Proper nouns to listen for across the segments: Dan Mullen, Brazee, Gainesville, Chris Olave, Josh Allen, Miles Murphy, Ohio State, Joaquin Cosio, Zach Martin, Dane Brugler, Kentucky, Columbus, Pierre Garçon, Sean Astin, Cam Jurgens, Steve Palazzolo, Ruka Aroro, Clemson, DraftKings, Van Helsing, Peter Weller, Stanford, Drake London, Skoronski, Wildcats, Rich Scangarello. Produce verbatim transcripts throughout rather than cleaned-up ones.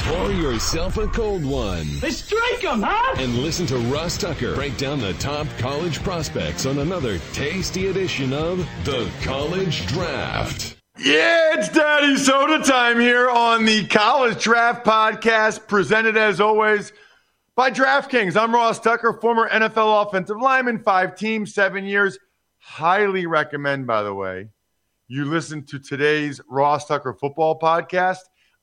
Pour yourself a cold one. Let's drink them, huh? And listen to Ross Tucker break down the top college prospects on another tasty edition of The College Draft. Yeah, it's Daddy Soda time here on the College Draft Podcast, presented as always by DraftKings. I'm Ross Tucker, former N F L offensive lineman, five teams, seven years. Highly recommend, by the way, you listen to today's Ross Tucker Football Podcast.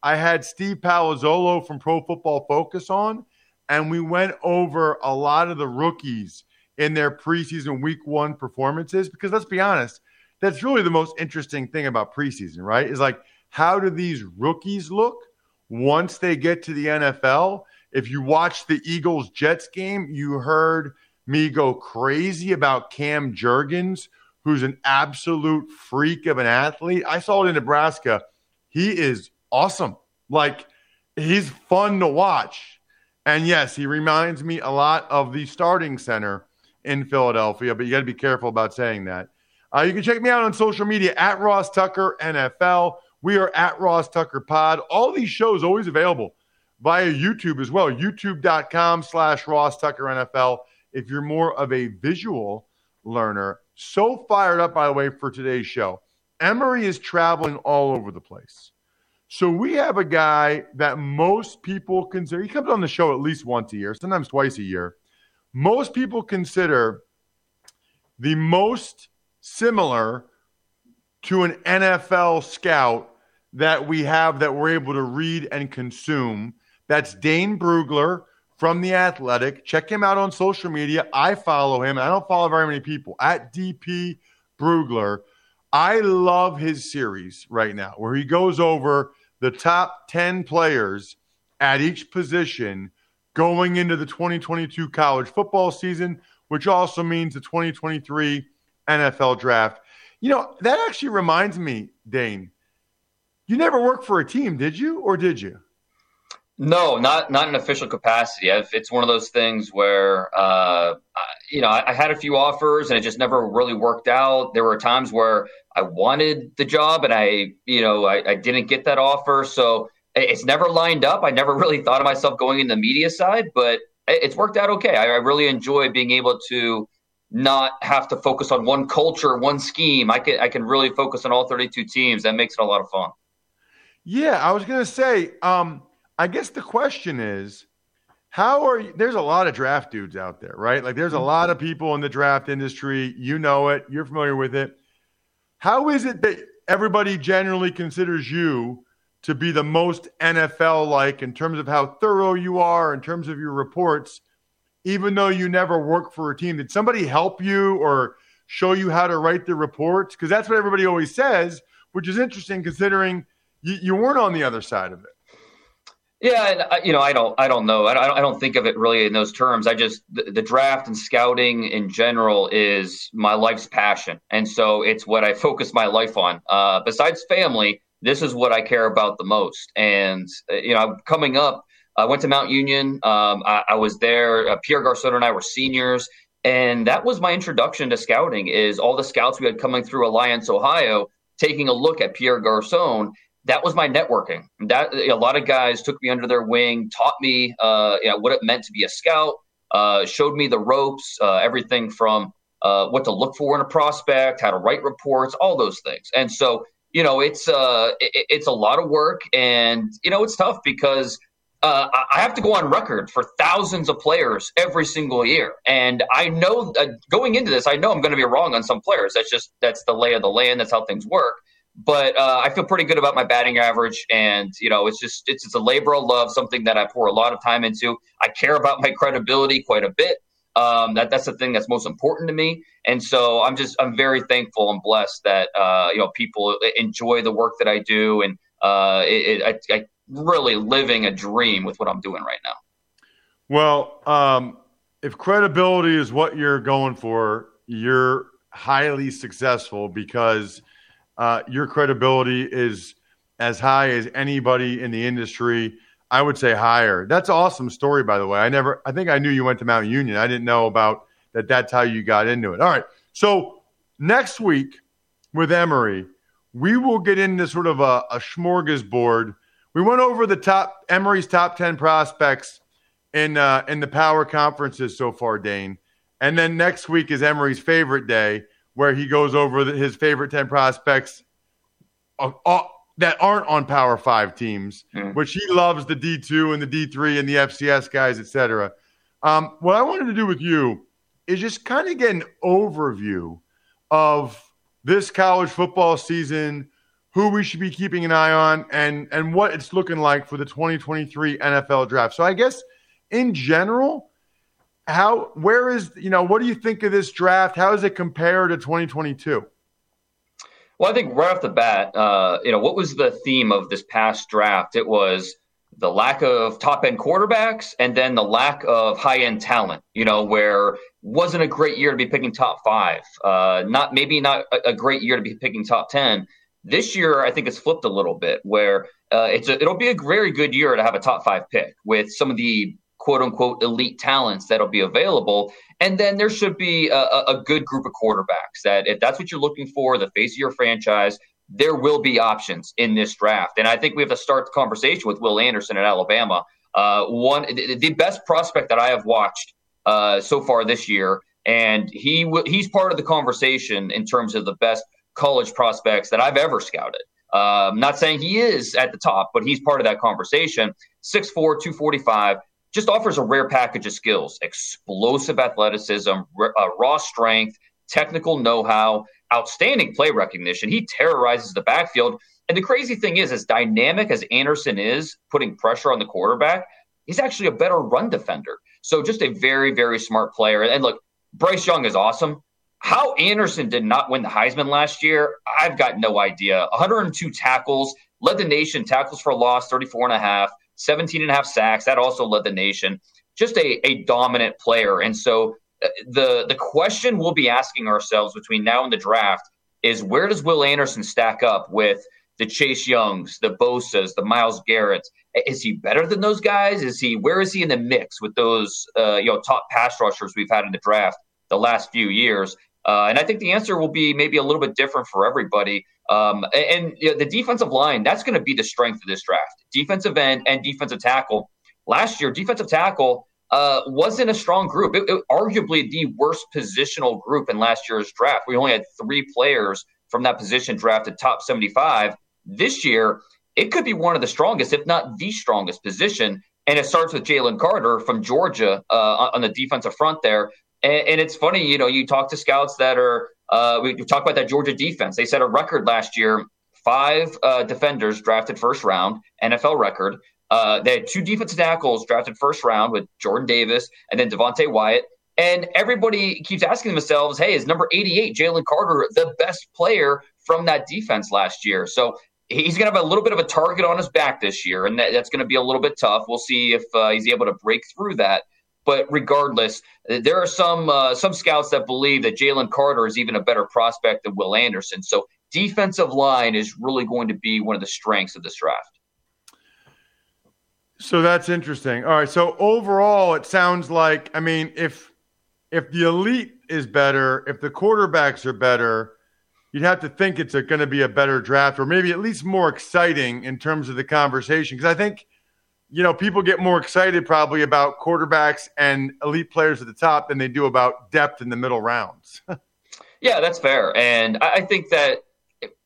I had Steve Palazzolo from Pro Football Focus on, and we went over a lot of the rookies in their preseason week one performances, because let's be honest, that's really the most interesting thing about preseason, right? Is like, how do these rookies look once they get to the N F L? If you watched the Eagles-Jets game, you heard me go crazy about Cam Jurgens, who's an absolute freak of an athlete. I saw it in Nebraska. He is awesome. Like, he's fun to watch. And yes, he reminds me a lot of the starting center in Philadelphia, but you got to be careful about saying that. Uh, you can check me out on social media at Ross Tucker N F L. We are at Ross Tucker Pod. All these shows always available via YouTube as well. YouTube.com slash Ross Tucker NFL. If you're more of a visual learner. So fired up, by the way, for today's show. Emory is traveling all over the place. So we have a guy that most people consider, he comes on the show at least once a year, sometimes twice a year. Most people consider the most similar to an N F L scout that we have that we're able to read and consume. That's Dane Brugler from The Athletic. Check him out on social media. I follow him. I don't follow very many people. At D P Brugler. I love his series right now where he goes over the top ten players at each position going into the twenty twenty-two college football season, which also means the twenty twenty-three N F L draft. You know, that actually reminds me, Dane, you never worked for a team, did you, or did you? No, not not in official capacity. It's one of those things where, uh, you know, I, I had a few offers and it just never really worked out. There were times where I wanted the job and I, you know, I, I didn't get that offer. So it's never lined up. I never really thought of myself going in the media side, but it's worked out okay. I, I really enjoy being able to not have to focus on one culture, one scheme. I can I can really focus on all thirty-two teams. That makes it a lot of fun. Yeah, I was going to say, um, I guess the question is, how are you, there's a lot of draft dudes out there, right? Like there's a lot of people in the draft industry. You know it. You're familiar with it. How is it that everybody generally considers you to be the most N F L-like in terms of how thorough you are, in terms of your reports, even though you never work for a team? Did somebody help you or show you how to write the reports? Because that's what everybody always says, which is interesting considering you, you weren't on the other side of it. Yeah, and you know, I don't, I don't know. I don't, I don't think of it really in those terms. I just the, the draft and scouting in general is my life's passion, and so it's what I focus my life on. Uh, besides family, this is what I care about the most. And you know, coming up, I went to Mount Union. Um, I, I was there. Uh, Pierre Garçon and I were seniors, and that was my introduction to scouting. Is all the scouts we had coming through Alliance, Ohio, taking a look at Pierre Garçon. That was my networking. That a lot of guys took me under their wing, taught me uh, you know, what it meant to be a scout, uh, showed me the ropes, uh, everything from uh, what to look for in a prospect, how to write reports, all those things. And so, you know, it's uh, it, it's a lot of work, and you know, it's tough because uh, I have to go on record for thousands of players every single year, and I know uh, going into this, I know I'm going to be wrong on some players. That's just that's the lay of the land. That's how things work. But uh, I feel pretty good about my batting average, and you know, it's just it's, it's a labor of love, something that I pour a lot of time into. I care about my credibility quite a bit. Um, that that's the thing that's most important to me, and so I'm just I'm very thankful and blessed that uh, you know people enjoy the work that I do, and uh, it, it, I, I really living a dream with what I'm doing right now. Well, um, if credibility is what you're going for, you're highly successful because uh, your credibility is as high as anybody in the industry. I would say higher. That's an awesome story, by the way. I never, I think I knew you went to Mount Union. I didn't know about that. That's how you got into it. All right. So next week with Emory, we will get into sort of a, a smorgasbord. We went over the top Emory's top ten prospects in uh, in the power conferences so far, Dane. And then next week is Emory's favorite day, where he goes over the, his favorite ten prospects of all, that aren't on Power Five teams, mm. which he loves the D two and the D three and the F C S guys, et cetera. Um, what I wanted to do with you is just kind of get an overview of this college football season, who we should be keeping an eye on, and and what it's looking like for the twenty twenty-three N F L draft. So I guess in general, how, where is, you know, what do you think of this draft? How does it compare to twenty twenty-two? Well, I think right off the bat, uh, you know, what was the theme of this past draft? It was the lack of top-end quarterbacks and then the lack of high-end talent, you know, where wasn't a great year to be picking top five, uh, not maybe not a, a great year to be picking top ten. This year, I think it's flipped a little bit where uh, it's a, it'll be a very good year to have a top five pick with some of the quote-unquote elite talents that'll be available. And then there should be a, a good group of quarterbacks that if that's what you're looking for, the face of your franchise, there will be options in this draft. And I think we have to start the conversation with Will Anderson at Alabama. Uh, one, the, the best prospect that I have watched uh, so far this year, and he w- he's part of the conversation in terms of the best college prospects that I've ever scouted. Uh, I'm not saying he is at the top, but he's part of that conversation. six four, two forty-five. Just offers a rare package of skills, explosive athleticism, r- uh, raw strength, technical know-how, outstanding play recognition. He terrorizes the backfield. And the crazy thing is, as dynamic as Anderson is putting pressure on the quarterback, he's actually a better run defender. So just a very, very smart player. And look, Bryce Young is awesome. How Anderson did not win the Heisman last year, I've got no idea. one hundred two tackles, led the nation, tackles for loss, thirty-four and a half. seventeen and a half sacks. That also led the nation. Just a, a dominant player. And so the the question we'll be asking ourselves between now and the draft is, where does Will Anderson stack up with the Chase Youngs, the Bosas, the Myles Garretts? Is he better than those guys? Is he, where is he in the mix with those uh, you know, top pass rushers we've had in the draft the last few years? Uh, and I think the answer will be maybe a little bit different for everybody. Um, and, and you know, the defensive line, that's going to be the strength of this draft. Defensive end and defensive tackle. Last year, defensive tackle uh, wasn't a strong group. It, it, arguably the worst positional group in last year's draft. We only had three players from that position drafted top seventy-five. This year, it could be one of the strongest, if not the strongest position. And it starts with Jalen Carter from Georgia uh, on the defensive front there. And, and it's funny, you know, you talk to scouts that are uh, – we talk about that Georgia defense. They set a record last year, five uh, defenders drafted first round, N F L record. Uh, they had two defensive tackles drafted first round with Jordan Davis and then Devontae Wyatt. And everybody keeps asking themselves, hey, is number eighty-eight, Jalen Carter, the best player from that defense last year? So he's going to have a little bit of a target on his back this year, and that, that's going to be a little bit tough. We'll see if uh, he's able to break through that. But regardless, there are some uh, some scouts that believe that Jalen Carter is even a better prospect than Will Anderson. So defensive line is really going to be one of the strengths of this draft. So that's interesting. All right. So overall, it sounds like, I mean, if if the elite is better, if the quarterbacks are better, you'd have to think it's going to be a better draft, or maybe at least more exciting in terms of the conversation, because I think, you know, people get more excited probably about quarterbacks and elite players at the top than they do about depth in the middle rounds. Yeah, that's fair. And I think that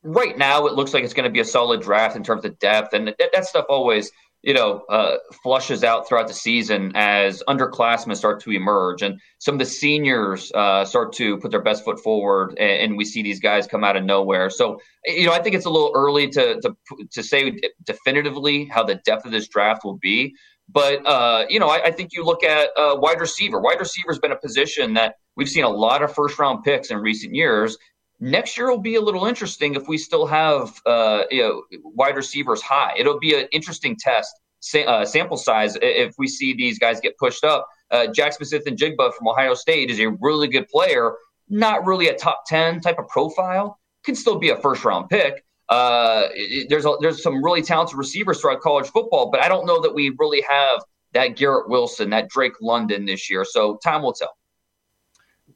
right now it looks like it's going to be a solid draft in terms of depth. And that, that stuff always, you know, uh, flushes out throughout the season as underclassmen start to emerge and some of the seniors uh, start to put their best foot forward, and, and we see these guys come out of nowhere. So, you know, I think it's a little early to to, to say definitively how the depth of this draft will be. But, uh, you know, I, I think you look at uh, wide receiver. Wide receiver has been a position that we've seen a lot of first round picks in recent years. Next year will be a little interesting if we still have uh, you know, wide receivers high. It'll be an interesting test, sa- uh, sample size, if we see these guys get pushed up. Uh, Jackson Smith and Jigba from Ohio State is a really good player, not really a top ten type of profile, can still be a first-round pick. Uh, there's a, there's some really talented receivers throughout college football, but I don't know that we really have that Garrett Wilson, that Drake London this year. So time will tell.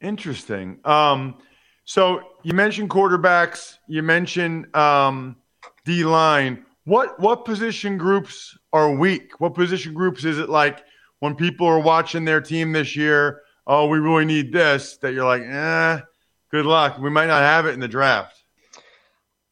Interesting. Um, so you mentioned quarterbacks, you mentioned um, D-line. What what position groups are weak? What position groups is it like when people are watching their team this year, oh, we really need this, that you're like, eh, good luck. We might not have it in the draft.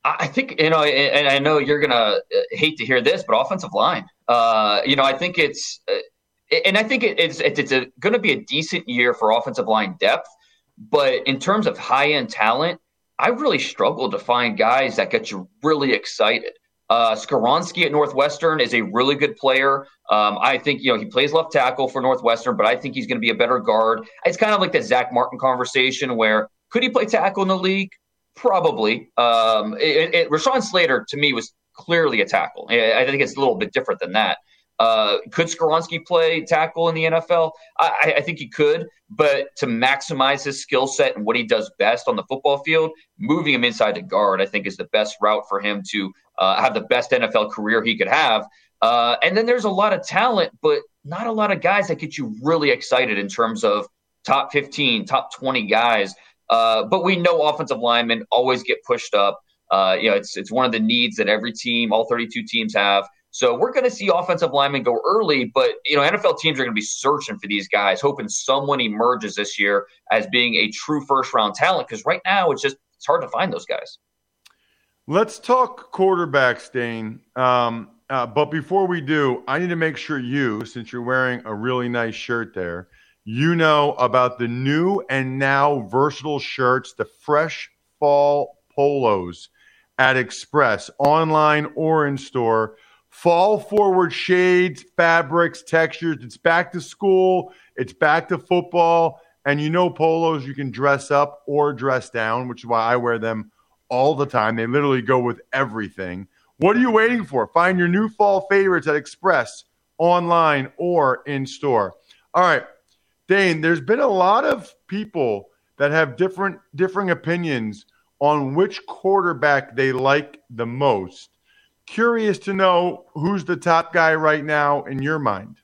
I think, you know, and I know you're going to hate to hear this, but offensive line. Uh, you know, I think it's – and I think it's it's going to be a decent year for offensive line depth. But in terms of high-end talent, I really struggled to find guys that get you really excited. Uh, Skoronski at Northwestern is a really good player. Um, I think, you know, he plays left tackle for Northwestern, but I think he's going to be a better guard. It's kind of like the Zach Martin conversation where could he play tackle in the league? Probably. Um, it, it, Rashawn Slater, to me, was clearly a tackle. I think it's a little bit different than that. Uh, could Skoronski play tackle in the N F L? I, I think he could, but to maximize his skill set and what he does best on the football field, moving him inside to guard, I think, is the best route for him to uh, have the best N F L career he could have. Uh, and then there's a lot of talent, but not a lot of guys that get you really excited in terms of top fifteen, top twenty guys. Uh, but we know offensive linemen always get pushed up. Uh, you know, it's it's one of the needs that every team, all thirty-two teams have. So we're going to see offensive linemen go early, but, you know, N F L teams are going to be searching for these guys, hoping someone emerges this year as being a true first-round talent, because right now it's just it's hard to find those guys. Let's talk quarterbacks, Dane. Um, uh, but before we do, I need to make sure you, since you're wearing a really nice shirt there, you know about the new and now versatile shirts, the fresh fall polos at Express, online or in store. Fall forward shades, fabrics, textures. It's back to school. It's back to football. And you know polos you can dress up or dress down, which is why I wear them all the time. They literally go with everything. What are you waiting for? Find your new fall favorites at Express, online or in store. All right. Dane, there's been a lot of people that have different differing opinions on which quarterback they like the most. Curious to know who's the top guy right now in your mind.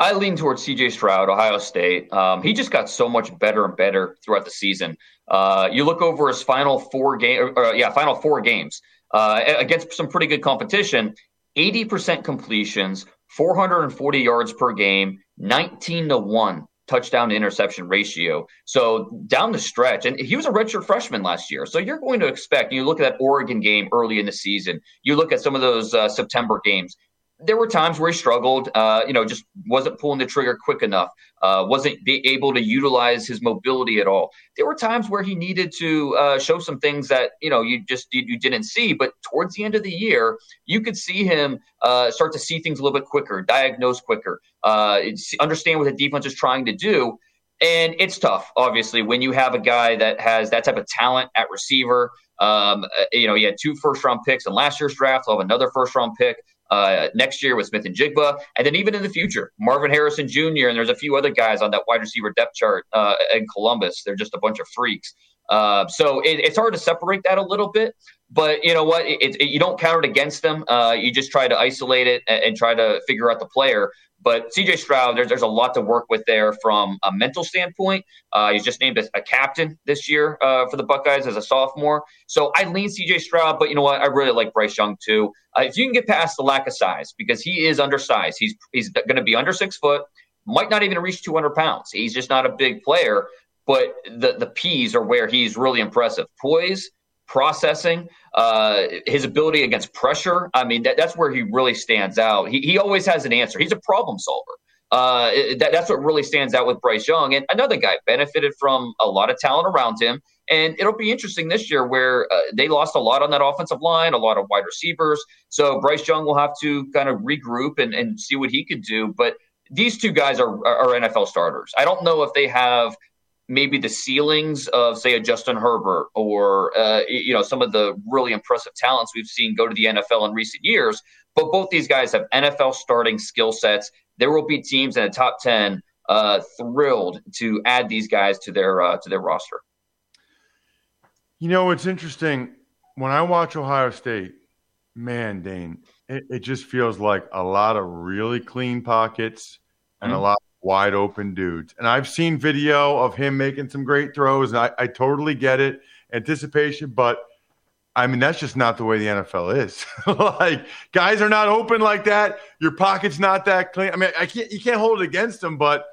I lean towards C J Stroud, Ohio State. Um, he just got so much better and better throughout the season. Uh, you look over his final four game, or, yeah, final four games uh, against some pretty good competition. eighty percent completions, four hundred forty yards per game, nineteen to one touchdown to interception ratio. So down the stretch, and he was a redshirt freshman last year. So you're going to expect, you look at that Oregon game early in the season, you look at some of those uh, September games. There were times where he struggled, uh, you know, just wasn't pulling the trigger quick enough, uh, wasn't able to utilize his mobility at all. There were times where he needed to uh, show some things that, you know, you just you, you didn't see. But towards the end of the year, you could see him uh, start to see things a little bit quicker, diagnose quicker, uh, understand what the defense is trying to do. And it's tough, obviously, when you have a guy that has that type of talent at receiver. Um, you know, he had two first-round picks in last year's draft. He'll have another first-round pick Uh, next year with Smith and Jigba, and then even in the future, Marvin Harrison Junior and there's a few other guys on that wide receiver depth chart uh, in Columbus. They're just a bunch of freaks. Uh, so it, it's hard to separate that a little bit, but you know what? It, it, you don't count it against them. Uh, you just try to isolate it and, and try to figure out the player. But C J Stroud, there's, there's a lot to work with there from a mental standpoint. Uh, he's just named a, a captain this year uh, for the Buckeyes as a sophomore. So I lean C J Stroud, but you know what? I really like Bryce Young too. Uh, if you can get past the lack of size, because he is undersized. He's he's going to be under six foot, might not even reach two hundred pounds. He's just not a big player. But the, the P's are where he's really impressive. Poise, processing, uh, his ability against pressure. I mean, that, that's where he really stands out. He he always has an answer. He's a problem solver. Uh, that, that's what really stands out with Bryce Young. And another guy benefited from a lot of talent around him. And it'll be interesting this year where uh, they lost a lot on that offensive line, a lot of wide receivers. So Bryce Young will have to kind of regroup and, and see what he could do. But these two guys are, are N F L starters. I don't know if they have – maybe the ceilings of, say, a Justin Herbert or, uh, you know, some of the really impressive talents we've seen go to the N F L in recent years. But both these guys have N F L starting skill sets. There will be teams in the top ten uh, thrilled to add these guys to their uh, to their roster. You know, it's interesting. When I watch Ohio State, man, Dane, it, it just feels like a lot of really clean pockets and mm-hmm. a lot of wide open dudes. And I've seen video of him making some great throws, and I, I totally get it, anticipation. But, I mean, that's just not the way the N F L is. Like, guys are not open like that. Your pocket's not that clean. I mean, I can't, you can't hold it against them, but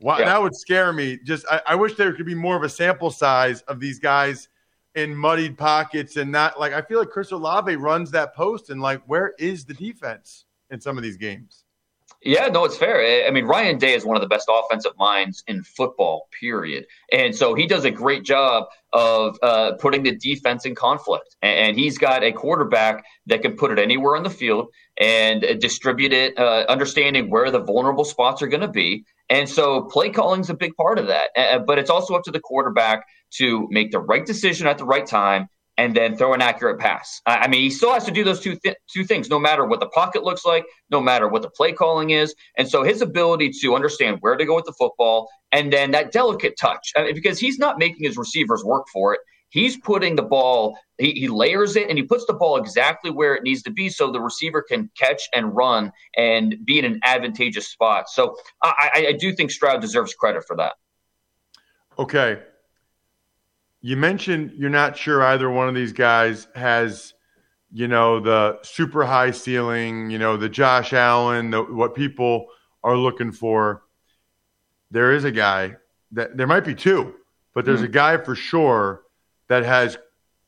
wow, yeah. that would scare me. Just I, I wish there could be more of a sample size of these guys in muddied pockets and not like, I feel like Chris Olave runs that post and like, where is the defense in some of these games? Yeah, no, it's fair. I mean, Ryan Day is one of the best offensive minds in football, period. And so he does a great job of uh, putting the defense in conflict. And he's got a quarterback that can put it anywhere on the field and distribute it, uh, understanding where the vulnerable spots are going to be. And so play calling is a big part of that. Uh, but it's also up to the quarterback to make the right decision at the right time and then throw an accurate pass. I mean, he still has to do those two th- two things, no matter what the pocket looks like, no matter what the play calling is. And so his ability to understand where to go with the football and then that delicate touch, I mean, because he's not making his receivers work for it. He's putting the ball, he, he layers it, and he puts the ball exactly where it needs to be so the receiver can catch and run and be in an advantageous spot. So I, I do think Stroud deserves credit for that. Okay. You mentioned you're not sure either one of these guys has, you know, the super high ceiling, you know, the Josh Allen, the, what people are looking for. There is a guy that there might be two, but there's mm-hmm. a guy for sure that has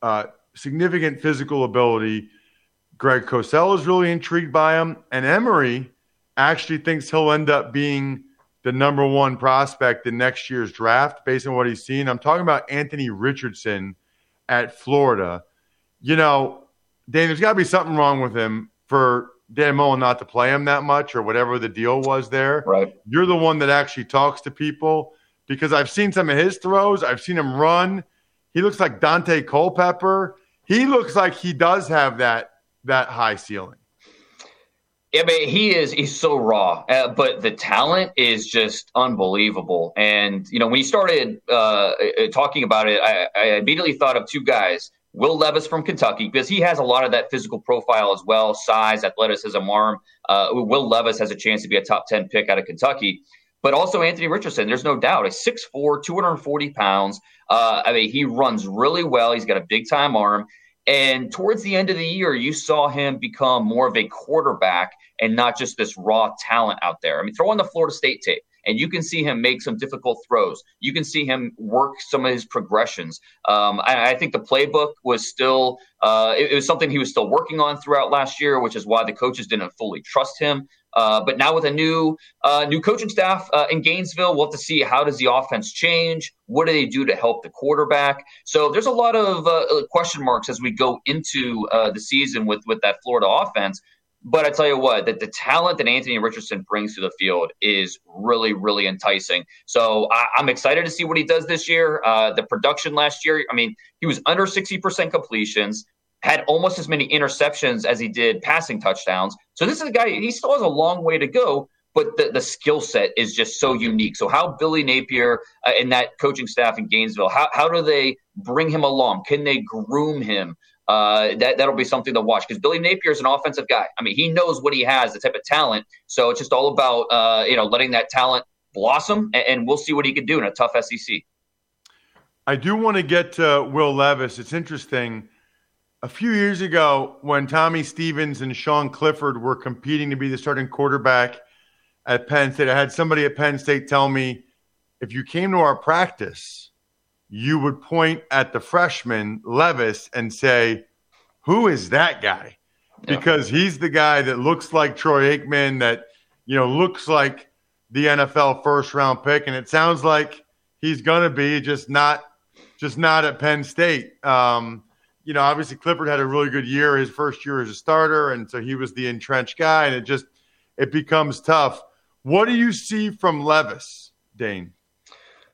uh, significant physical ability. Greg Cosell is really intrigued by him, and Emory actually thinks he'll end up being the number one prospect in next year's draft based on what he's seen. I'm talking about Anthony Richardson at Florida. You know, Dane, there's got to be something wrong with him for Dan Mullen not to play him that much or whatever the deal was there. Right. You're the one that actually talks to people because I've seen some of his throws. I've seen him run. He looks like Dante Culpepper. He looks like he does have that that high ceiling. Yeah, but he is he's so raw, uh, but the talent is just unbelievable. And, you know, when you started uh, talking about it, I, I immediately thought of two guys, Will Levis from Kentucky, because he has a lot of that physical profile as well, size, athleticism, arm. Uh, Will Levis has a chance to be a top ten pick out of Kentucky. But also Anthony Richardson, there's no doubt. He's six foot four, two hundred forty pounds. Uh, I mean, he runs really well. He's got a big-time arm. And towards the end of the year, you saw him become more of a quarterback and not just this raw talent out there. I mean, throw on the Florida State tape, and you can see him make some difficult throws. You can see him work some of his progressions. Um, I, I think the playbook was still uh, – it, it was something he was still working on throughout last year, which is why the coaches didn't fully trust him. Uh, but now with a new uh, new coaching staff uh, in Gainesville, we'll have to see how does the offense change? What do they do to help the quarterback? So there's a lot of uh, question marks as we go into uh, the season with, with that Florida offense. But I tell you what, that the talent that Anthony Richardson brings to the field is really, really enticing. So I, I'm excited to see what he does this year. Uh, the production last year, I mean, he was under sixty percent completions, had almost as many interceptions as he did passing touchdowns. So this is a guy, he still has a long way to go, but the, the skill set is just so unique. So how Billy Napier uh, and that coaching staff in Gainesville, how, how do they bring him along? Can they groom him? Uh, that, that'll be something to watch because Billy Napier is an offensive guy. I mean, he knows what he has, the type of talent. So it's just all about, uh, you know, letting that talent blossom, and, and we'll see what he can do in a tough S E C. I do want to get to Will Levis. It's interesting. A few years ago when Tommy Stevens and Sean Clifford were competing to be the starting quarterback at Penn State, I had somebody at Penn State tell me, if you came to our practice, you would point at the freshman Levis and say, who is that guy? Yeah. Because he's the guy that looks like Troy Aikman, that, you know, looks like the N F L first round pick. And it sounds like he's going to be just not, just not at Penn State. Um, you know, obviously Clifford had a really good year, his first year as a starter. And so he was the entrenched guy, and it just, it becomes tough. What do you see from Levis, Dane?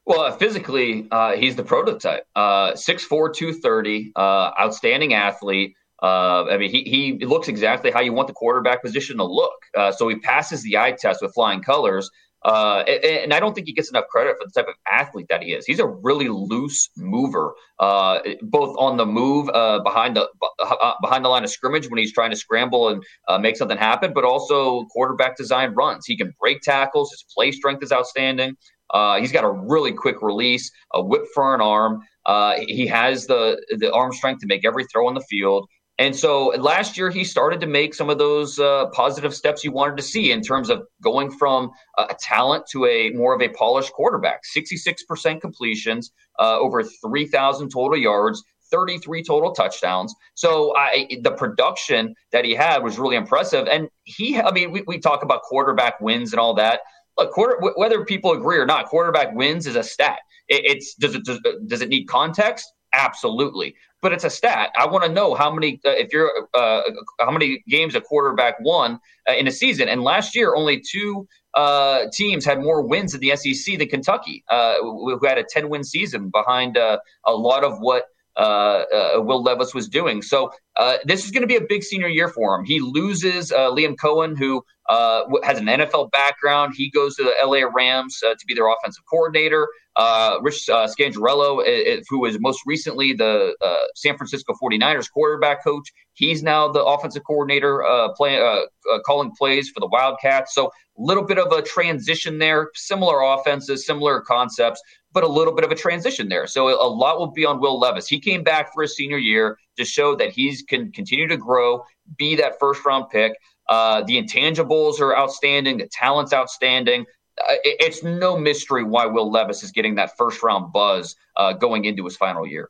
Well, physically, uh, he's the prototype. Uh, six four, two thirty, uh, outstanding athlete. Uh, I mean, he he looks exactly how you want the quarterback position to look. Uh, so he passes the eye test with flying colors. Uh, and, and I don't think he gets enough credit for the type of athlete that he is. He's a really loose mover, uh, both on the move uh, behind the uh, behind the line of scrimmage when he's trying to scramble and uh, make something happen, but also quarterback design runs. He can break tackles. His play strength is outstanding. Uh, he's got a really quick release, a whip for an arm. Uh, he has the the arm strength to make every throw on the field. And so last year he started to make some of those uh, positive steps you wanted to see in terms of going from a talent to a more of a polished quarterback. sixty-six percent completions, uh, over three thousand total yards, thirty-three total touchdowns. So I, the production that he had was really impressive. And he, I mean, we, we talk about quarterback wins and all that. Look, quarter, w- whether people agree or not, quarterback wins is a stat. It, it's does it does, does it need context? Absolutely. But it's a stat. I want to know how many, uh, if you're, uh, how many games a quarterback won uh, in a season. And last year, only two uh, teams had more wins in the S E C than Kentucky, uh, who had a ten-win season behind uh, a lot of what uh, uh, Will Levis was doing. So uh, this is going to be a big senior year for him. He loses uh, Liam Cohen, who uh, has an N F L background. He goes to the L A Rams uh, to be their offensive coordinator. Uh, Rich uh, Scangarello, uh, who was most recently the uh, San Francisco forty-niners quarterback coach, he's now the offensive coordinator uh, play, uh, uh, calling plays for the Wildcats. So a little bit of a transition there, similar offenses, similar concepts, but a little bit of a transition there. So a lot will be on Will Levis. He came back for his senior year to show that he can continue to grow, be that first-round pick. Uh, the intangibles are outstanding. The talent's outstanding. Uh, it, it's no mystery why Will Levis is getting that first-round buzz uh, going into his final year.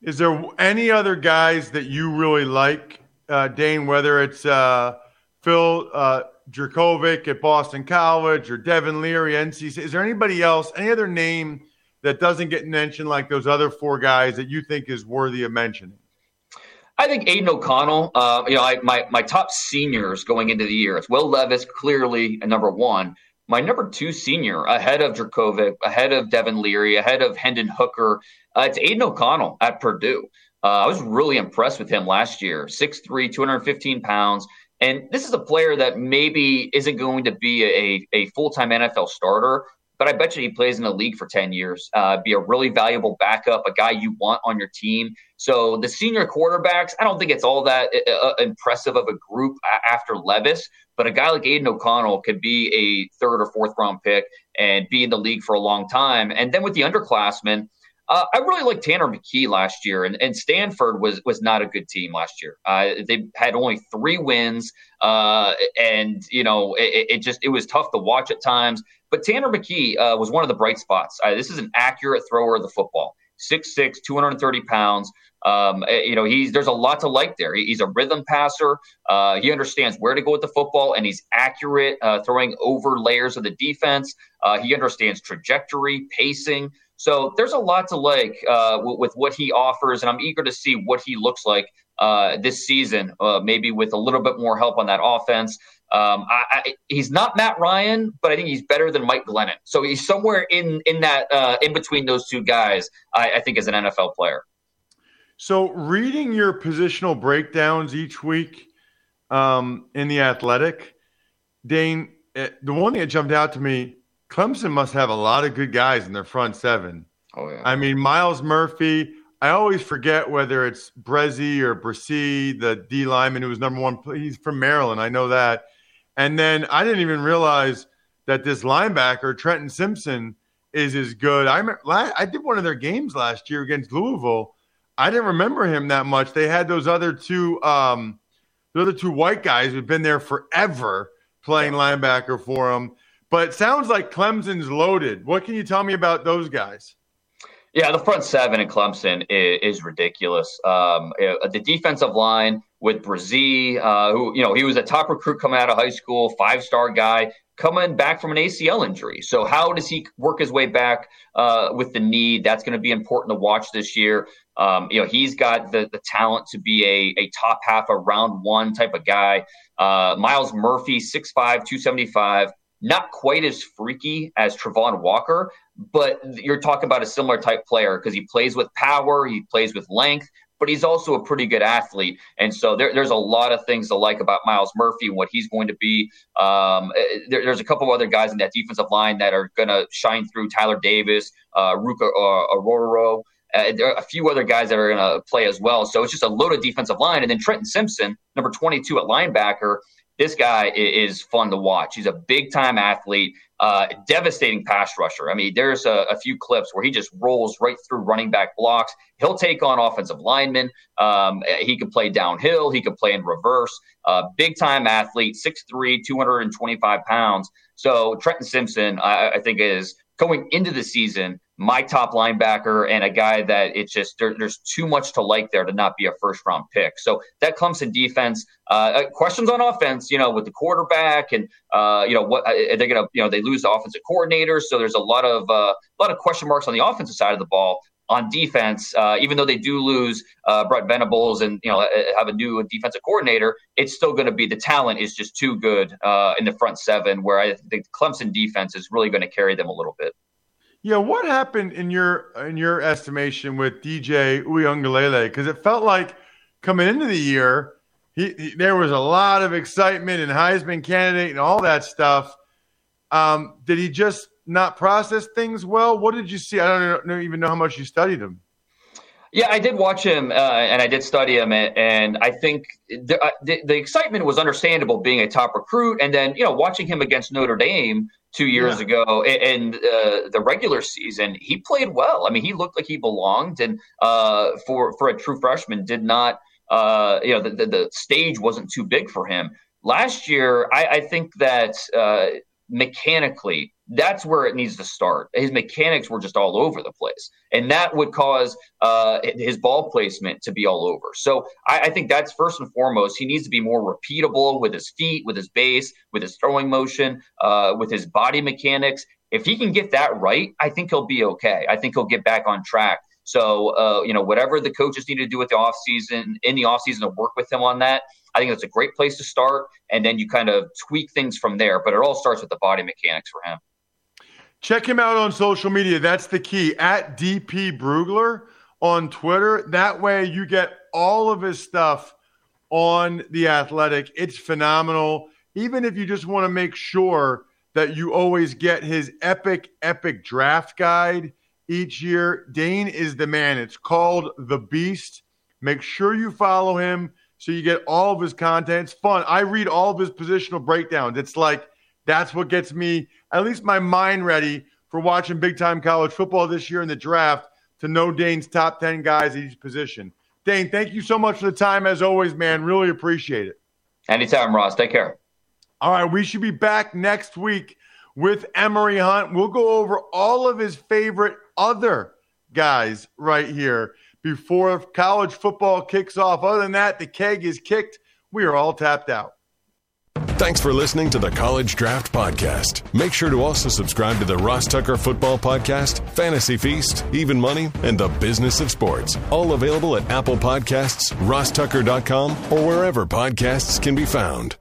Is there any other guys that you really like, uh, Dane, whether it's uh, Phil uh, Dracovic at Boston College or Devin Leary, N C State? Is there anybody else, any other name that doesn't get mentioned like those other four guys that you think is worthy of mentioning? I think Aiden O'Connell, uh, you know, I, my, my top seniors going into the year, it's Will Levis, clearly a number one. My number two senior, ahead of Dracovic, ahead of Devin Leary, ahead of Hendon Hooker, uh, it's Aiden O'Connell at Purdue. Uh, I was really impressed with him last year, six three, two hundred fifteen pounds. And this is a player that maybe isn't going to be a, a full-time N F L starter, but I bet you he plays in the league for ten years, uh, be a really valuable backup, a guy you want on your team. So the senior quarterbacks, I don't think it's all that uh, impressive of a group after Levis, but a guy like Aiden O'Connell could be a third or fourth round pick and be in the league for a long time. And then with the underclassmen, uh, I really like Tanner McKee last year, and, and Stanford was was not a good team last year. Uh, they had only three wins, uh, and you know it, it just it was tough to watch at times. But Tanner McKee uh, was one of the bright spots. Uh, this is an accurate thrower of the football. six six, two hundred thirty pounds. Um, you know, he's there's a lot to like there. He, he's a rhythm passer. Uh, he understands where to go with the football, and he's accurate uh, throwing over layers of the defense. Uh, he understands trajectory, pacing. So there's a lot to like uh, w- with what he offers, and I'm eager to see what he looks like uh, this season, uh, maybe with a little bit more help on that offense. Um, I, I, he's not Matt Ryan, but I think he's better than Mike Glennon. So he's somewhere in in that uh, in between those two guys, I, I think, as an N F L player. So reading your positional breakdowns each week um, in The Athletic, Dane, the one thing that jumped out to me, Clemson must have a lot of good guys in their front seven. Oh, yeah. I mean, Miles Murphy, I always forget whether it's Brezzi or Brissy, the D lineman who was number one. He's from Maryland. I know that. And then I didn't even realize that this linebacker, Trenton Simpson, is as good. I remember, I did one of their games last year against Louisville. I didn't remember him that much. They had those other two, um, the other two white guys who've been there forever playing linebacker for them. But it sounds like Clemson's loaded. What can you tell me about those guys? Yeah, the front seven in Clemson is, is ridiculous. Um, the defensive line with Brazee, uh, who, you know, he was a top recruit coming out of high school, five-star guy, coming back from an A C L injury. So how does he work his way back uh, with the knee? That's going to be important to watch this year. Um, you know, he's got the, the talent to be a, a top half, a round one type of guy. Uh, Miles Murphy, six five, two seventy-five. not quite as freaky as Travon Walker, but you're talking about a similar type player because he plays with power, he plays with length, but he's also a pretty good athlete. And so there, there's a lot of things to like about Myles Murphy and what he's going to be. Um, there, there's a couple of other guys in that defensive line that are going to shine through. Tyler Davis, uh, Ruka uh, Aroro. Uh, there are a few other guys that are going to play as well. So it's just a loaded defensive line. And then Trenton Simpson, number twenty-two at linebacker, this guy is fun to watch. He's a big-time athlete, uh, devastating pass rusher. I mean, there's a, a few clips where he just rolls right through running back blocks. He'll take on offensive linemen. Um, he can play downhill. He can play in reverse. Uh, big-time athlete, six three, two hundred twenty-five pounds. So Trenton Simpson, I, I think, is going into the season my top linebacker and a guy that it's just there, there's too much to like there to not be a first-round pick. So that comes in defense. Uh, questions on offense, you know, with the quarterback and, uh, you know, what are they going to, you know, they lose the offensive coordinator. So there's a lot of uh, a lot of question marks on the offensive side of the ball. On defense, uh, even though they do lose uh, Brett Venables and, you know, have a new defensive coordinator, it's still going to be the talent is just too good uh, in the front seven, where I think Clemson defense is really going to carry them a little bit. Yeah, what happened in your in your estimation with D J Uiagalelei? Because it felt like coming into the year, he, he, there was a lot of excitement and Heisman candidate and all that stuff. Um, did he just not process things well? What did you see? I don't, know, don't even know how much you studied him. Yeah, I did watch him uh, and I did study him. And, and I think the, uh, the, the excitement was understandable being a top recruit. And then, you know, watching him against Notre Dame two years yeah. ago and, and uh, the regular season, he played well. I mean, he looked like he belonged and uh, for, for a true freshman did not, uh, you know, the, the, the stage wasn't too big for him. Last year, I, I think that uh, mechanically, that's where it needs to start. His mechanics were just all over the place, and that would cause uh, his ball placement to be all over. So I, I think that's first and foremost. He needs to be more repeatable with his feet, with his base, with his throwing motion, uh, with his body mechanics. If he can get that right, I think he'll be okay. I think he'll get back on track. So, uh, you know, whatever the coaches need to do with the offseason, in the offseason to work with him on that, I think that's a great place to start. And then you kind of tweak things from there. But it all starts with the body mechanics for him. Check him out on social media. That's the key. At D P Brugler on Twitter. That way you get all of his stuff on The Athletic. It's phenomenal. Even if you just want to make sure that you always get his epic, epic draft guide each year, Dane is the man. It's called The Beast. Make sure you follow him so you get all of his content. It's fun. I read all of his positional breakdowns. It's like, that's what gets me, at least my mind, ready for watching big-time college football this year in the draft to know Dane's top ten guys at each position. Dane, thank you so much for the time, as always, man. Really appreciate it. Anytime, Ross. Take care. All right, we should be back next week with Emory Hunt. We'll go over all of his favorite other guys right here before college football kicks off. Other than that, the keg is kicked. We are all tapped out. Thanks for listening to the College Draft Podcast. Make sure to also subscribe to the Ross Tucker Football Podcast, Fantasy Feast, Even Money, and The Business of Sports. All available at Apple Podcasts, ross tucker dot com, or wherever podcasts can be found.